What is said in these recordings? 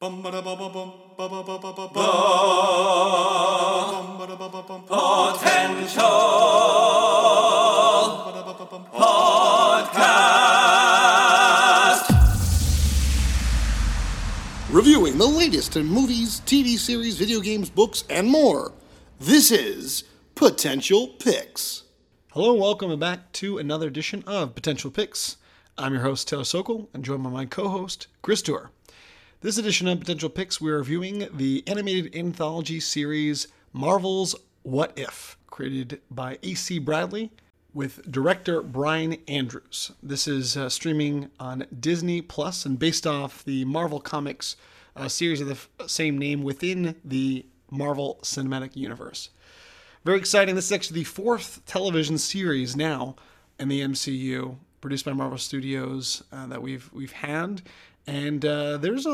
Potential Podcast. Reviewing the latest in movies, TV series, video games, books, and more. This is Potential Picks. Hello and welcome back to another edition of Potential Picks. I'm your host, Taylor Sokol, and joined by my co-host, Chris Tour. This edition of Potential Picks, we're reviewing the animated anthology series Marvel's What If?, created by A.C. Bradley with director Bryan Andrews. This is streaming on Disney +, and based off the Marvel Comics series of the same name within the Marvel Cinematic Universe. Very exciting. This is actually the fourth television series now in the MCU, produced by Marvel Studios, that we've had. And there's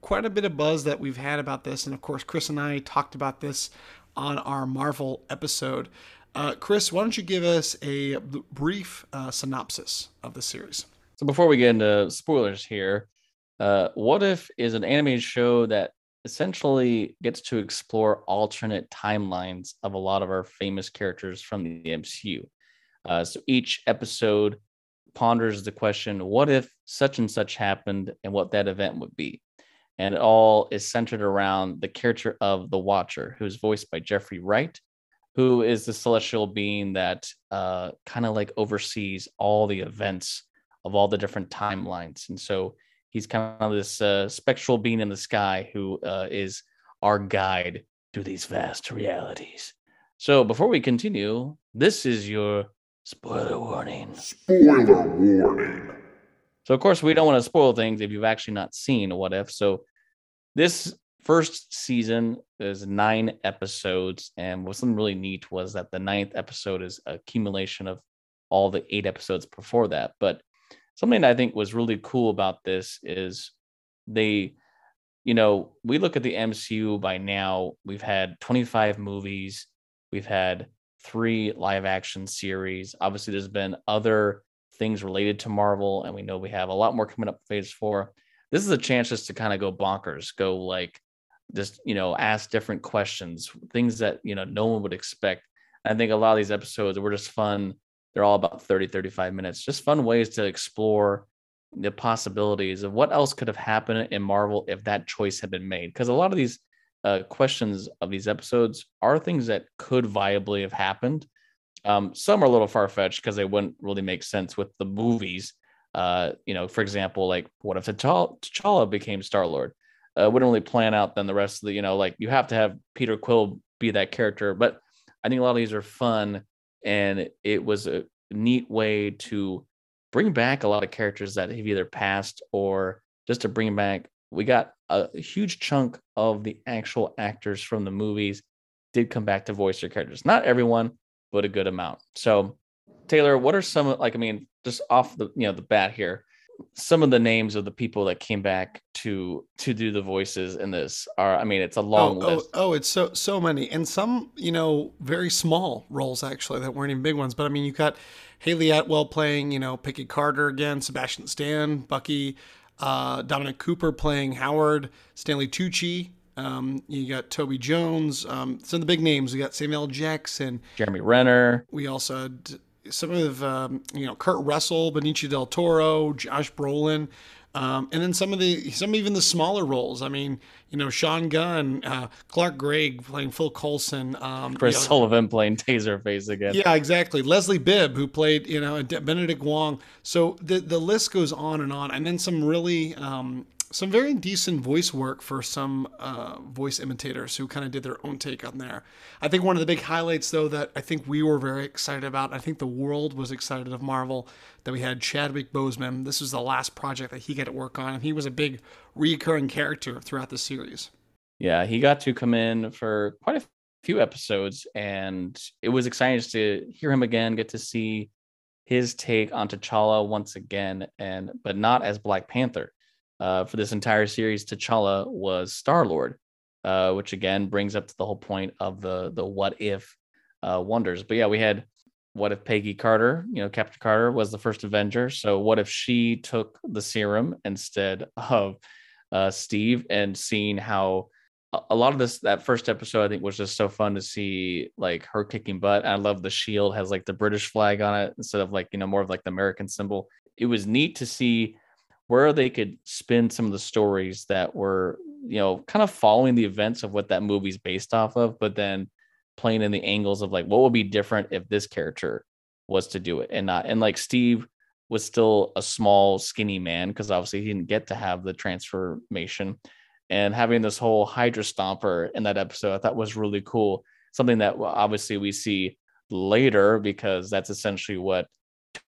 quite a bit of buzz that we've had about this. And of course, Chris and I talked about this on our Marvel episode. Chris, why don't you give us a brief synopsis of the series? So before we get into spoilers here, What If? Is an animated show that essentially gets to explore alternate timelines of a lot of our famous characters from the MCU. So each episode ponders the question, what if such and such happened and what that event would be? And it all is centered around the character of the Watcher, who's voiced by Jeffrey Wright, who is the celestial being that kind of like oversees all the events of all the different timelines. And so he's kind of this spectral being in the sky who is our guide to these vast realities. So before we continue, this is your spoiler warning. Spoiler warning. So, of course, we don't want to spoil things if you've actually not seen What If. So this first season is 9 episodes. And what's really neat was that the 9th episode is accumulation of all the 8 episodes before that. But something that I think was really cool about this is they, we look at the MCU by now. We've had 25 movies. We've had 3 live action series. Obviously, there's been other things related to Marvel, and we know we have a lot more coming up for phase 4. This is a chance just to kind of go bonkers, ask different questions, things that, no one would expect. I think a lot of these episodes were just fun. They're all about 30, 35 minutes, just fun ways to explore the possibilities of what else could have happened in Marvel if that choice had been made. Because a lot of these questions of these episodes are things that could viably have happened. Some are a little far-fetched because they wouldn't really make sense with the movies. For example, like what if T'Challa became Star-Lord? Wouldn't really plan out then the rest of the, you have to have Peter Quill be that character. But I think a lot of these are fun, and it was a neat way to bring back a lot of characters that have either passed or just to bring back. We got a huge chunk of the actual actors from the movies did come back to voice their characters. Not everyone, but a good amount. So, Taylor, what are some, just off the, the bat here, some of the names of the people that came back to do the voices in this are, it's a long list. Oh, it's so many. And some, very small roles actually that weren't even big ones. But you got Hayley Atwell playing, Peggy Carter again, Sebastian Stan, Bucky, Dominic Cooper playing Howard, Stanley Tucci. You got Toby Jones. Some of the big names. We got Samuel L. Jackson, Jeremy Renner. We also had some of Kurt Russell, Benicio Del Toro, Josh Brolin, and then some even the smaller roles. Sean Gunn, Clark Gregg playing Phil Coulson, Chris Sullivan playing Taserface again. Yeah, exactly. Leslie Bibb, who played Benedict Wong. So the list goes on, and then some really. Some very decent voice work for some voice imitators who kind of did their own take on there. I think one of the big highlights, though, that I think we were very excited about, I think the world was excited of Marvel, that we had Chadwick Boseman. This was the last project that he got to work on, and he was a big recurring character throughout the series. Yeah, he got to come in for quite a few episodes, and it was exciting just to hear him again, get to see his take on T'Challa once again, but not as Black Panther. For this entire series, T'Challa was Star-Lord, which again brings up to the whole point of the what if wonders. But yeah, we had what if Peggy Carter, Captain Carter was the first Avenger. So what if she took the serum instead of Steve, and seeing how a lot of this, that first episode, I think was just so fun to see, like her kicking butt. I love the shield has like the British flag on it instead of like, you know, more of like the American symbol. It was neat to see where they could spin some of the stories that were, you know, kind of following the events of what that movie's based off of, but then playing in the angles of like, what would be different if this character was to do it and not. And like Steve was still a small, skinny man, because obviously he didn't get to have the transformation. And having this whole Hydra Stomper in that episode, I thought was really cool. Something that obviously we see later, because that's essentially what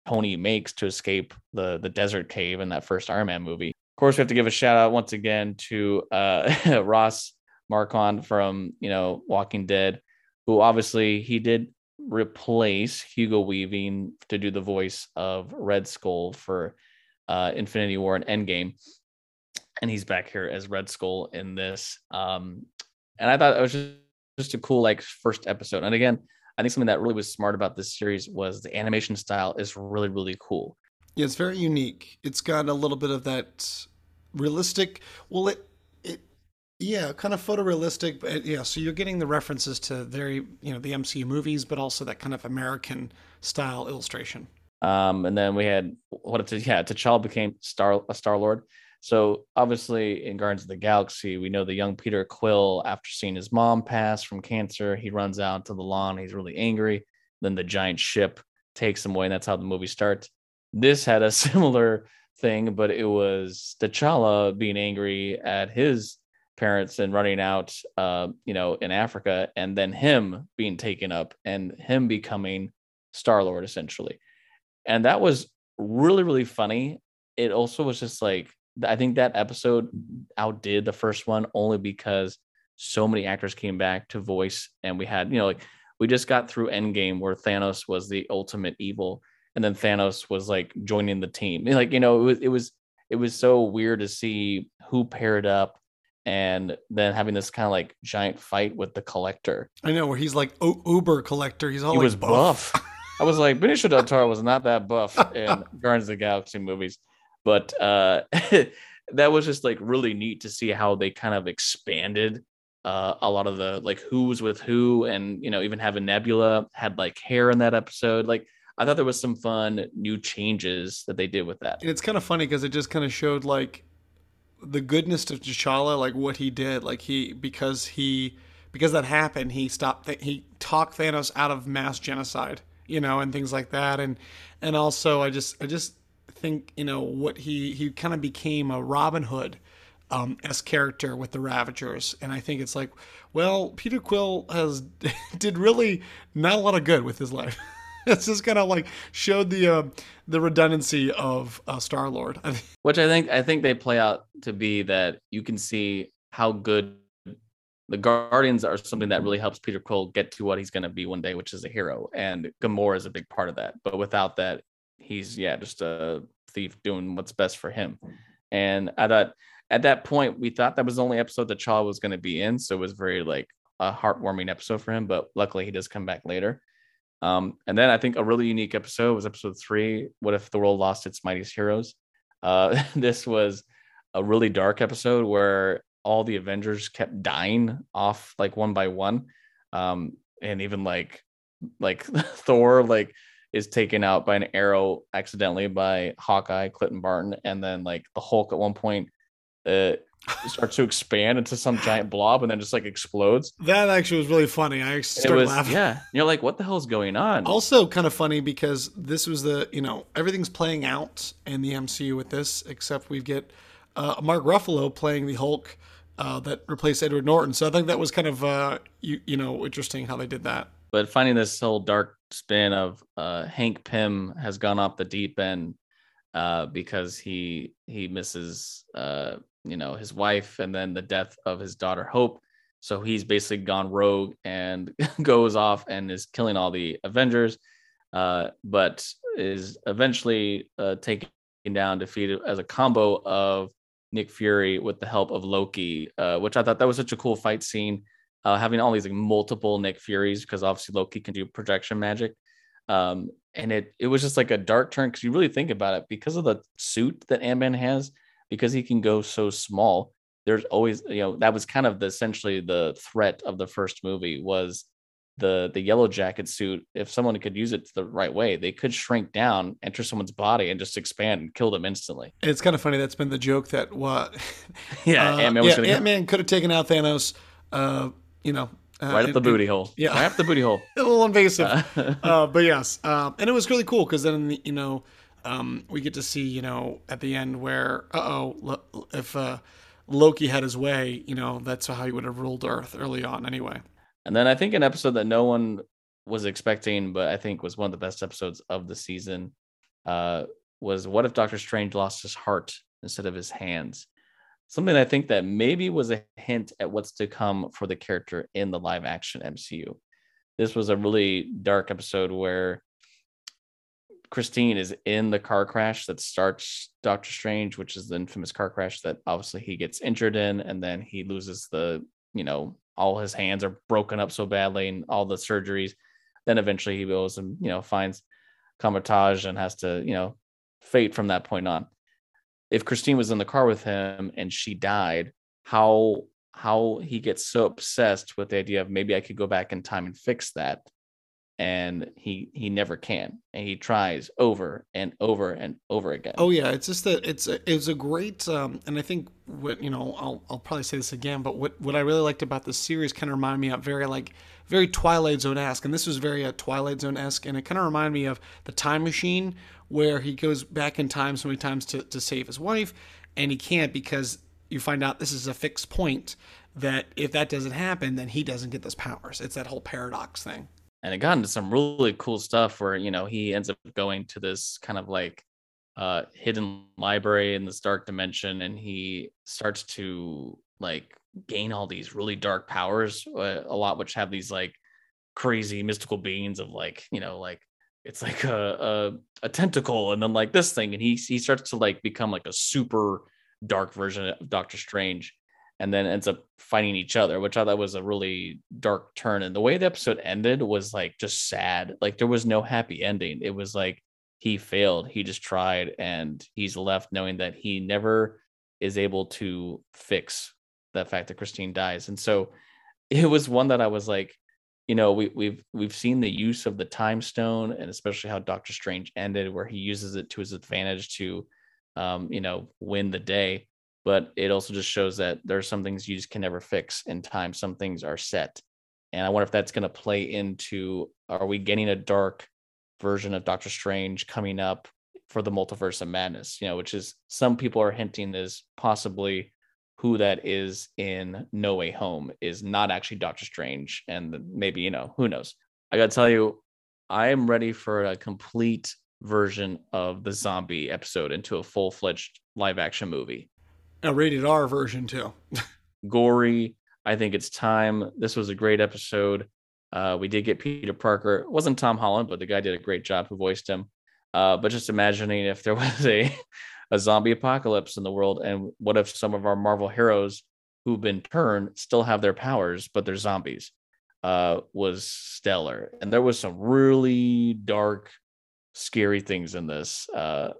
Tony makes to escape the desert cave in that first Iron Man movie. Of course, we have to give a shout out once again to Ross Marquand from, you know, Walking Dead, who obviously he did replace Hugo Weaving to do the voice of Red Skull for Infinity War and Endgame. And he's back here as Red Skull in this. And I thought it was just a cool, like, first episode. And again, I think something that really was smart about this series was the animation style is really, really cool. Yeah, it's very unique. It's got a little bit of that realistic, well, yeah, kind of photorealistic. But yeah, so you're getting the references to very, you know, the MCU movies, but also that kind of American style illustration. And then we had, T'Challa became Star-Lord. So obviously in Guardians of the Galaxy, we know the young Peter Quill, after seeing his mom pass from cancer, he runs out to the lawn. He's really angry. Then the giant ship takes him away. And that's how the movie starts. This had a similar thing, but it was T'Challa being angry at his parents and running out, in Africa, and then him being taken up and him becoming Star-Lord essentially. And that was really, really funny. It also was just like, I think that episode outdid the first one only because so many actors came back to voice, and we had, we just got through Endgame where Thanos was the ultimate evil. And then Thanos was like joining the team. It was so weird to see who paired up and then having this kind of like giant fight with the Collector. I know, where he's like Uber Collector. He was buff. I was like, Benicio Del Toro was not that buff in Guardians of the Galaxy movies. But that was just like really neat to see how they kind of expanded a lot of the like who's with who, and even having Nebula had like hair in that episode. Like, I thought there was some fun new changes that they did with that. And it's kind of funny because it just kind of showed like the goodness of T'Challa, like what he did, like because that happened, he talked Thanos out of mass genocide, and things like that, and also I just think what he kind of became a Robin Hood as character with the Ravagers. And I think it's like, well, Peter Quill did really not a lot of good with his life. It's just kind of like showed the redundancy of Star-Lord, which I think they play out to be that you can see how good the Guardians are, something that really helps Peter Quill get to what he's going to be one day, which is a hero. And Gamora is a big part of that, but without that, he's just a thief doing what's best for him. And I thought at that point, we thought that was the only episode that T'Challa was going to be in, so it was very like a heartwarming episode for him, but luckily he does come back later. And then I think a really unique episode was episode 3, What If the World Lost Its Mightiest Heroes? This was a really dark episode where all the Avengers kept dying off like one by one. And even like Thor, is taken out by an arrow accidentally by Hawkeye, Clifton Barton. And then like the Hulk at one point starts to expand into some giant blob and then just like explodes. That actually was really funny. I started laughing. Yeah. You're like, what the hell is going on? Also kind of funny because this was the, everything's playing out in the MCU with this, except we get Mark Ruffalo playing the Hulk that replaced Edward Norton. So I think that was kind of, interesting how they did that. But finding this whole dark spin of Hank Pym has gone off the deep end because he misses, his wife, and then the death of his daughter, Hope. So he's basically gone rogue and goes off and is killing all the Avengers, but is eventually taken down, defeated as a combo of Nick Fury with the help of Loki, which I thought that was such a cool fight scene. Having all these like multiple Nick Furies, because obviously Loki can do projection magic. And it was just like a dark turn, because you really think about it, because of the suit that Ant-Man has, because he can go so small. There's always, you know, that was kind of the, essentially the threat of the first movie was the yellow jacket suit. If someone could use it the right way, they could shrink down, enter someone's body, and just expand and kill them instantly. It's kind of funny. That's been the joke that Ant-Man could have taken out Thanos, right up the booty hole. Yeah, right up the booty hole. A little invasive, but yes. And it was really cool because then, you know, we get to see, you know, at the end where, if Loki had his way, you know, that's how he would have ruled Earth early on anyway. And then I think an episode that no one was expecting, but I think was one of the best episodes of the season, was What If Doctor Strange Lost His Heart Instead of His Hands? Something I think that maybe was a hint at what's to come for the character in the live action MCU. This was a really dark episode where Christine is in the car crash that starts Doctor Strange, which is the infamous car crash that obviously he gets injured in. And then he loses the, you know, all his hands are broken up so badly and all the surgeries. Then eventually he goes and, you know, finds Kamar-Taj and has to, you know, fate from that point on. If Christine was in the car with him and she died, how he gets so obsessed with the idea of maybe I could go back in time and fix that. And he never can, and he tries over and over and over again. Oh yeah, it's just that it's a great and I think what, you know, I'll probably say this again, but what I really liked about this series kind of reminded me of very Twilight Zone-esque, and this was very Twilight Zone-esque, and it kind of reminded me of The Time Machine, where he goes back in time so many times to save his wife, and he can't because you find out this is a fixed point that if that doesn't happen, then he doesn't get those powers. It's that whole paradox thing. And it got into some really cool stuff where, you know, he ends up going to this kind of like hidden library in this dark dimension, and he starts to like gain all these really dark powers, a lot which have these like crazy mystical beings of like, you know, like it's like a tentacle and then like this thing, and he starts to like become like a super dark version of Doctor Strange. And then ends up fighting each other, which I thought was a really dark turn. And the way the episode ended was like just sad. Like there was no happy ending. It was like he failed. He just tried, and he's left knowing that he never is able to fix the fact that Christine dies. And so it was one that I was like, you know, we've seen the use of the time stone, and especially how Doctor Strange ended, where he uses it to his advantage to, you know, win the day. But it also just shows that there are some things you just can never fix in time. Some things are set. And I wonder if that's going to play into, are we getting a dark version of Doctor Strange coming up for the Multiverse of Madness? You know, which is, some people are hinting is possibly who that is in No Way Home is not actually Doctor Strange. And maybe, you know, who knows? I got to tell you, I am ready for a complete version of the zombie episode into a full-fledged live action movie. A rated R version too. Gory. I think it's time. This was a great episode. We did get Peter Parker. It wasn't Tom Holland, but the guy did a great job who voiced him. But just imagining if there was a zombie apocalypse in the world, and what if some of our Marvel heroes who've been turned still have their powers, but they're zombies, was stellar. And there was some really dark, scary things in this. One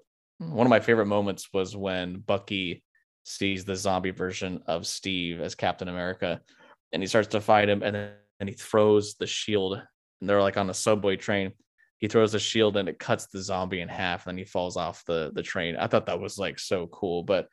of my favorite moments was when Bucky sees the zombie version of Steve as Captain America, and he starts to fight him, and he throws the shield, and they're like on a subway train. He throws the shield and it cuts the zombie in half, and he falls off the train. I thought that was like so cool, but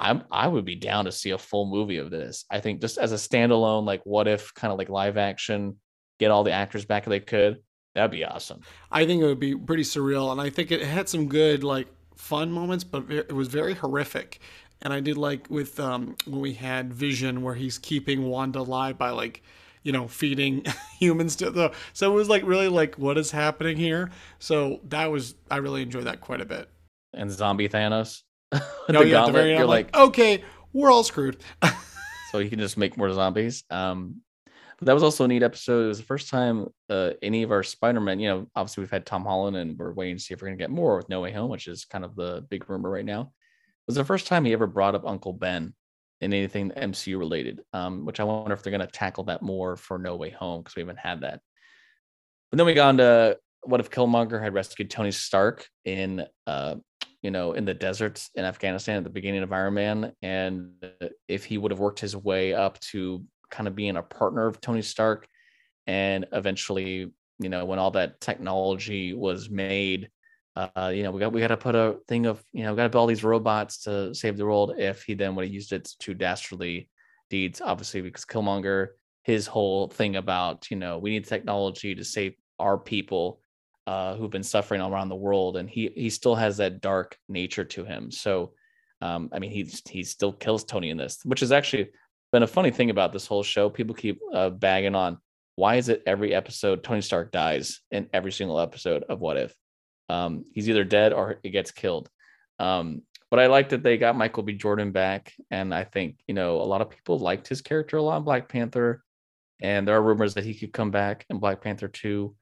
I would be down to see a full movie of this. I think just as a standalone, like what if kind of like live action, get all the actors back if they could, that'd be awesome. I think it would be pretty surreal, and I think it had some good like fun moments, but it was very horrific. And I did like with when we had Vision, where he's keeping Wanda alive by like, you know, feeding humans to the. So it was like really like what is happening here. So that was, I really enjoyed that quite a bit. And zombie Thanos. Gauntlet, you're like okay, we're all screwed. So you can just make more zombies. But that was also a neat episode. It was the first time any of our Spider-Man. You know, obviously we've had Tom Holland, and we're waiting to see if we're gonna get more with No Way Home, which is kind of the big rumor right now. It was the first time he ever brought up Uncle Ben in anything MCU related, which I wonder if they're going to tackle that more for No Way Home, because we haven't had that. But then we got into what if Killmonger had rescued Tony Stark in you know, in the deserts in Afghanistan at the beginning of Iron Man. And if he would have worked his way up to kind of being a partner of Tony Stark, and eventually, you know, when all that technology was made, you know, we got to put a thing of, you know, we got to build all these robots to save the world. If he then would have used it to dastardly deeds, obviously, because Killmonger, his whole thing about, you know, we need technology to save our people who've been suffering all around the world. And he still has that dark nature to him. So, I mean, he still kills Tony in this, which has actually been a funny thing about this whole show. People keep bagging on, why is it every episode Tony Stark dies in every single episode of What If? He's either dead or he gets killed. But I like that they got Michael B. Jordan back. And I think, you know, a lot of people liked his character a lot in Black Panther. And there are rumors that he could come back in Black Panther 2.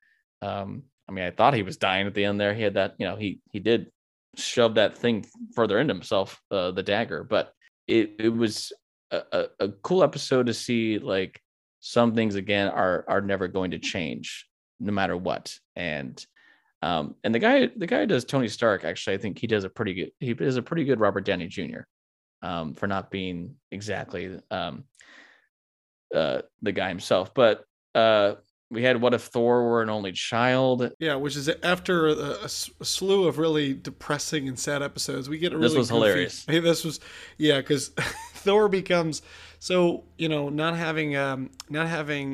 I mean, I thought he was dying at the end there. He had that, you know, he did shove that thing further into himself, the dagger, but it was a cool episode to see, like, some things again are never going to change no matter what. And the guy who does Tony Stark, actually, I think he is a pretty good Robert Downey Jr. For not being exactly the guy himself, but, we had What If Thor Were an Only Child? Yeah, which is after a slew of really depressing and sad episodes. We get a really this was goofy, hilarious. I mean, this was, yeah, because Thor becomes so, you know, not having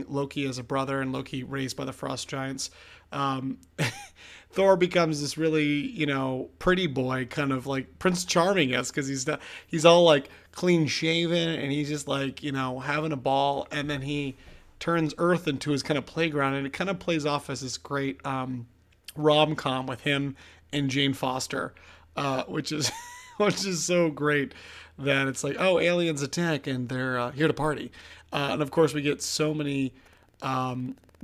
Loki as a brother, and Loki raised by the Frost Giants. Thor becomes this really, you know, pretty boy, kind of like Prince Charming-esque, because he's all like clean shaven and he's just like, you know, having a ball, and then he turns Earth into his kind of playground, and it kind of plays off as this great rom-com with him and Jane Foster, which is so great that it's like, oh, aliens attack and they're here to party, and of course we get so many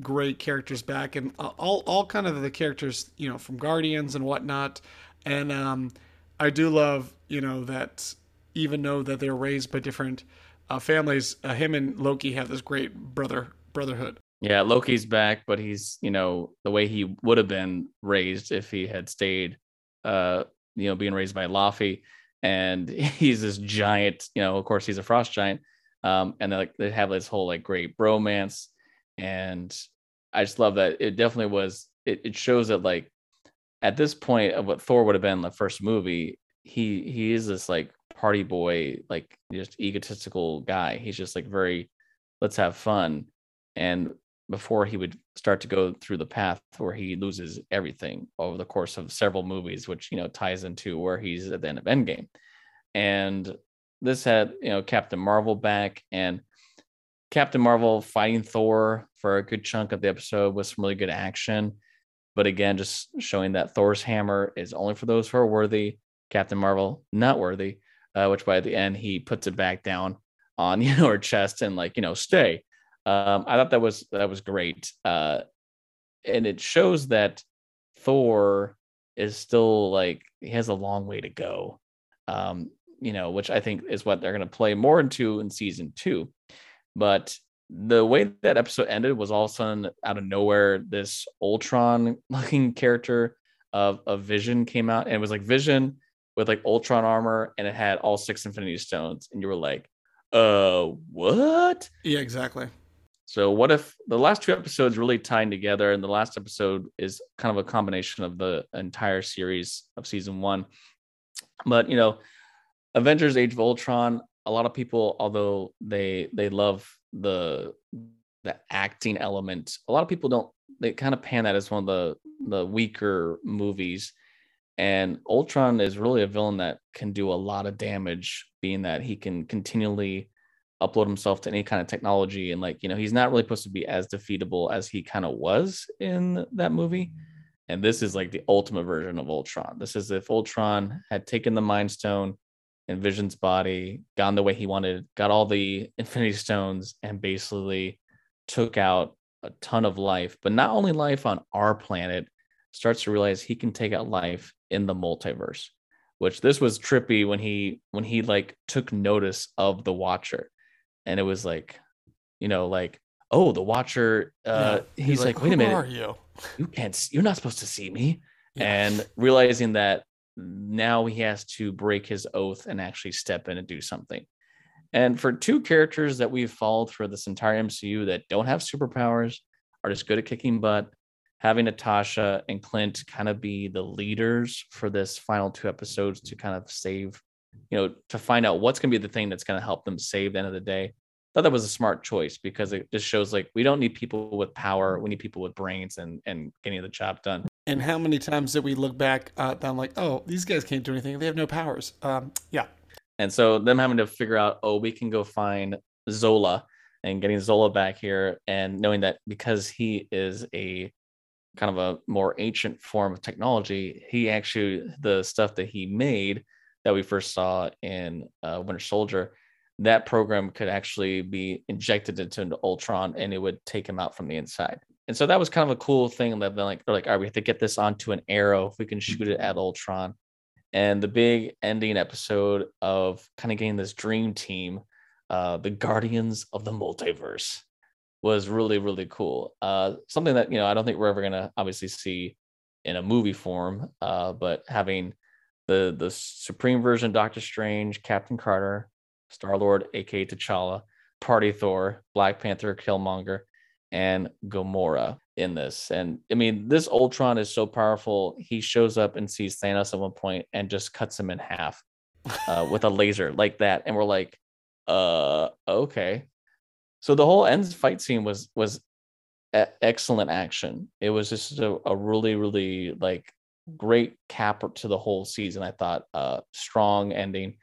great characters back, and all kind of the characters, you know, from Guardians and whatnot, and I do love, you know, that even though that they're raised by different families, him and Loki have this great brotherhood. Yeah, Loki's back, but he's, you know, the way he would have been raised if he had stayed, you know, being raised by Laufey, and he's this giant, you know, of course he's a frost giant, and they have this whole like great bromance, and I just love that. It definitely was. It shows that, like, at this point of what Thor would have been in the first movie, he is this like party boy, like just egotistical guy. He's just like very, let's have fun. And before he would start to go through the path where he loses everything over the course of several movies, which, you know, ties into where he's at the end of Endgame. And this had, you know, Captain Marvel back, and Captain Marvel fighting Thor for a good chunk of the episode with some really good action. But again, just showing that Thor's hammer is only for those who are worthy. Captain Marvel, not worthy. Which by the end he puts it back down on, you know, her chest and, like, you know, stay. I thought that was great, and it shows that Thor is still, like, he has a long way to go, you know, which I think is what they're going to play more into in season 2. But the way that episode ended was all of a sudden out of nowhere, this Ultron-looking character of Vision came out, and it was like Vision with like Ultron armor, and it had all 6 Infinity Stones, and you were like, what? Yeah, exactly. So what if the last 2 episodes really tying together, and the last episode is kind of a combination of the entire series of season 1. But, you know, Avengers Age of Ultron, a lot of people, although they love the acting element, a lot of people don't, they kind of pan that as one of the weaker movies. And Ultron is really a villain that can do a lot of damage, being that he can continually upload himself to any kind of technology. And, like, you know, he's not really supposed to be as defeatable as he kind of was in that movie. And this is like the ultimate version of Ultron. This is if Ultron had taken the Mind Stone and Vision's body, gone the way he wanted, got all the Infinity Stones, and basically took out a ton of life, but not only life on our planet, starts to realize he can take out life in the multiverse, which this was trippy when he like took notice of the Watcher, and it was like, you know, like, oh, the Watcher, yeah. He's like, wait a minute, who are you? You're not supposed to see me. Yeah. And realizing that now he has to break his oath and actually step in and do something. And for two characters that we've followed for this entire MCU that don't have superpowers, are just good at kicking butt, having Natasha and Clint kind of be the leaders for this final two episodes to kind of save, you know, to find out what's going to be the thing that's going to help them save the end of the day. I thought that was a smart choice because it just shows like, we don't need people with power. We need people with brains and getting the job done. And how many times did we look back on like, oh, these guys can't do anything. They have no powers. Yeah. And so them having to figure out, oh, we can go find Zola and getting Zola back here and knowing that because he is a kind of a more ancient form of technology, he actually, the stuff that he made that we first saw in Winter Soldier, that program could actually be injected into Ultron and it would take him out from the inside. And so that was kind of a cool thing that they're like, all right, we have to get this onto an arrow if we can shoot it at Ultron. And the big ending episode of kind of getting this dream team, the Guardians of the Multiverse, was really, really cool. Something that, you know, I don't think we're ever going to obviously see in a movie form, but having the Supreme version, Doctor Strange, Captain Carter, Star-Lord, aka T'Challa, Party Thor, Black Panther, Killmonger, and Gamora in this. And I mean, this Ultron is so powerful. He shows up and sees Thanos at one point and just cuts him in half with a laser like that. And we're like, okay. So the whole end fight scene was excellent action. It was just a really, really like great cap to the whole season. I thought strong ending.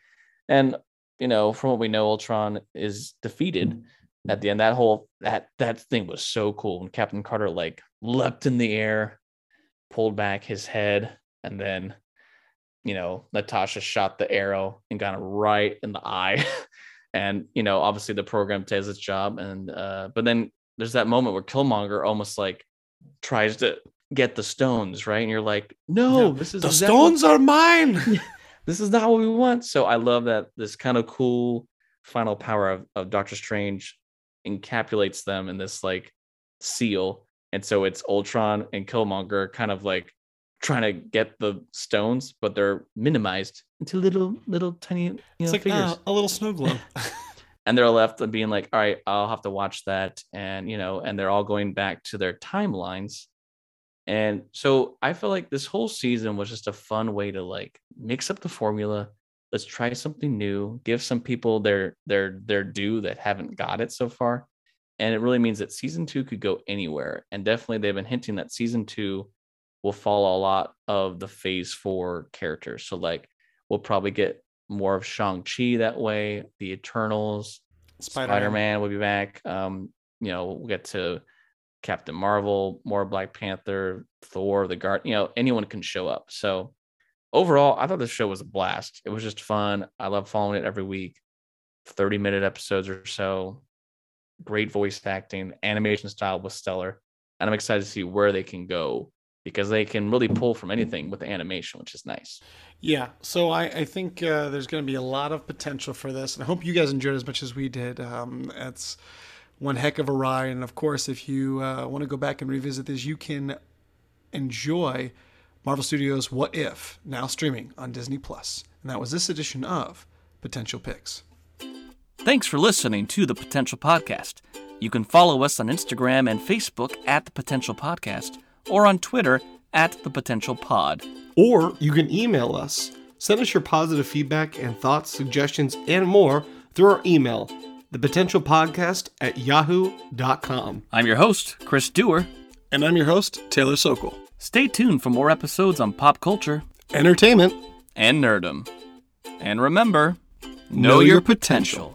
And, you know, from what we know, Ultron is defeated at the end. That whole, that thing was so cool. When Captain Carter like leapt in the air, pulled back his head, and then, you know, Natasha shot the arrow and got it right in the eye. And, you know, obviously the program does its job. And but then there's that moment where Killmonger almost like tries to get the stones, right? And you're like, no, this is the stones are mine. This is not what we want. So I love that this kind of cool final power of Doctor Strange encapsulates them in this like seal. And so it's Ultron and Killmonger kind of like trying to get the stones, but they're minimized into little tiny, you know, like figures. A little snow globe. And they're left being like, all right, I'll have to watch that. And, you know, and they're all going back to their timelines. And so I feel like this whole season was just a fun way to like mix up the formula. Let's try something new, give some people their due that haven't got it so far. And it really means that season 2 could go anywhere. And definitely they've been hinting that season 2 will follow a lot of the phase 4 characters. So like, we'll probably get more of Shang-Chi that way. The Eternals, Spider-Man will be back. You know, we'll get to Captain Marvel, more Black Panther, Thor, the Guard, you know, anyone can show up. So overall, I thought the show was a blast. It was just fun. I love following it every week. 30-minute episodes or so. Great voice acting. Animation style was stellar. And I'm excited to see where they can go because they can really pull from anything with the animation, which is nice. Yeah. So I think there's going to be a lot of potential for this. And I hope you guys enjoyed it as much as we did. It's one heck of a ride. And of course, if you want to go back and revisit this, you can enjoy Marvel Studios' What If? Now streaming on Disney +. And that was this edition of Potential Picks. Thanks for listening to The Potential Podcast. You can follow us on Instagram and Facebook at The Potential Podcast or on Twitter at The Potential Pod. Or you can email us. Send us your positive feedback and thoughts, suggestions, and more through our email, thepotentialpodcast@yahoo.com. I'm your host, Chris Dewar. And I'm your host, Taylor Sokol. Stay tuned for more episodes on pop culture, entertainment, and nerdom. And remember, know your potential.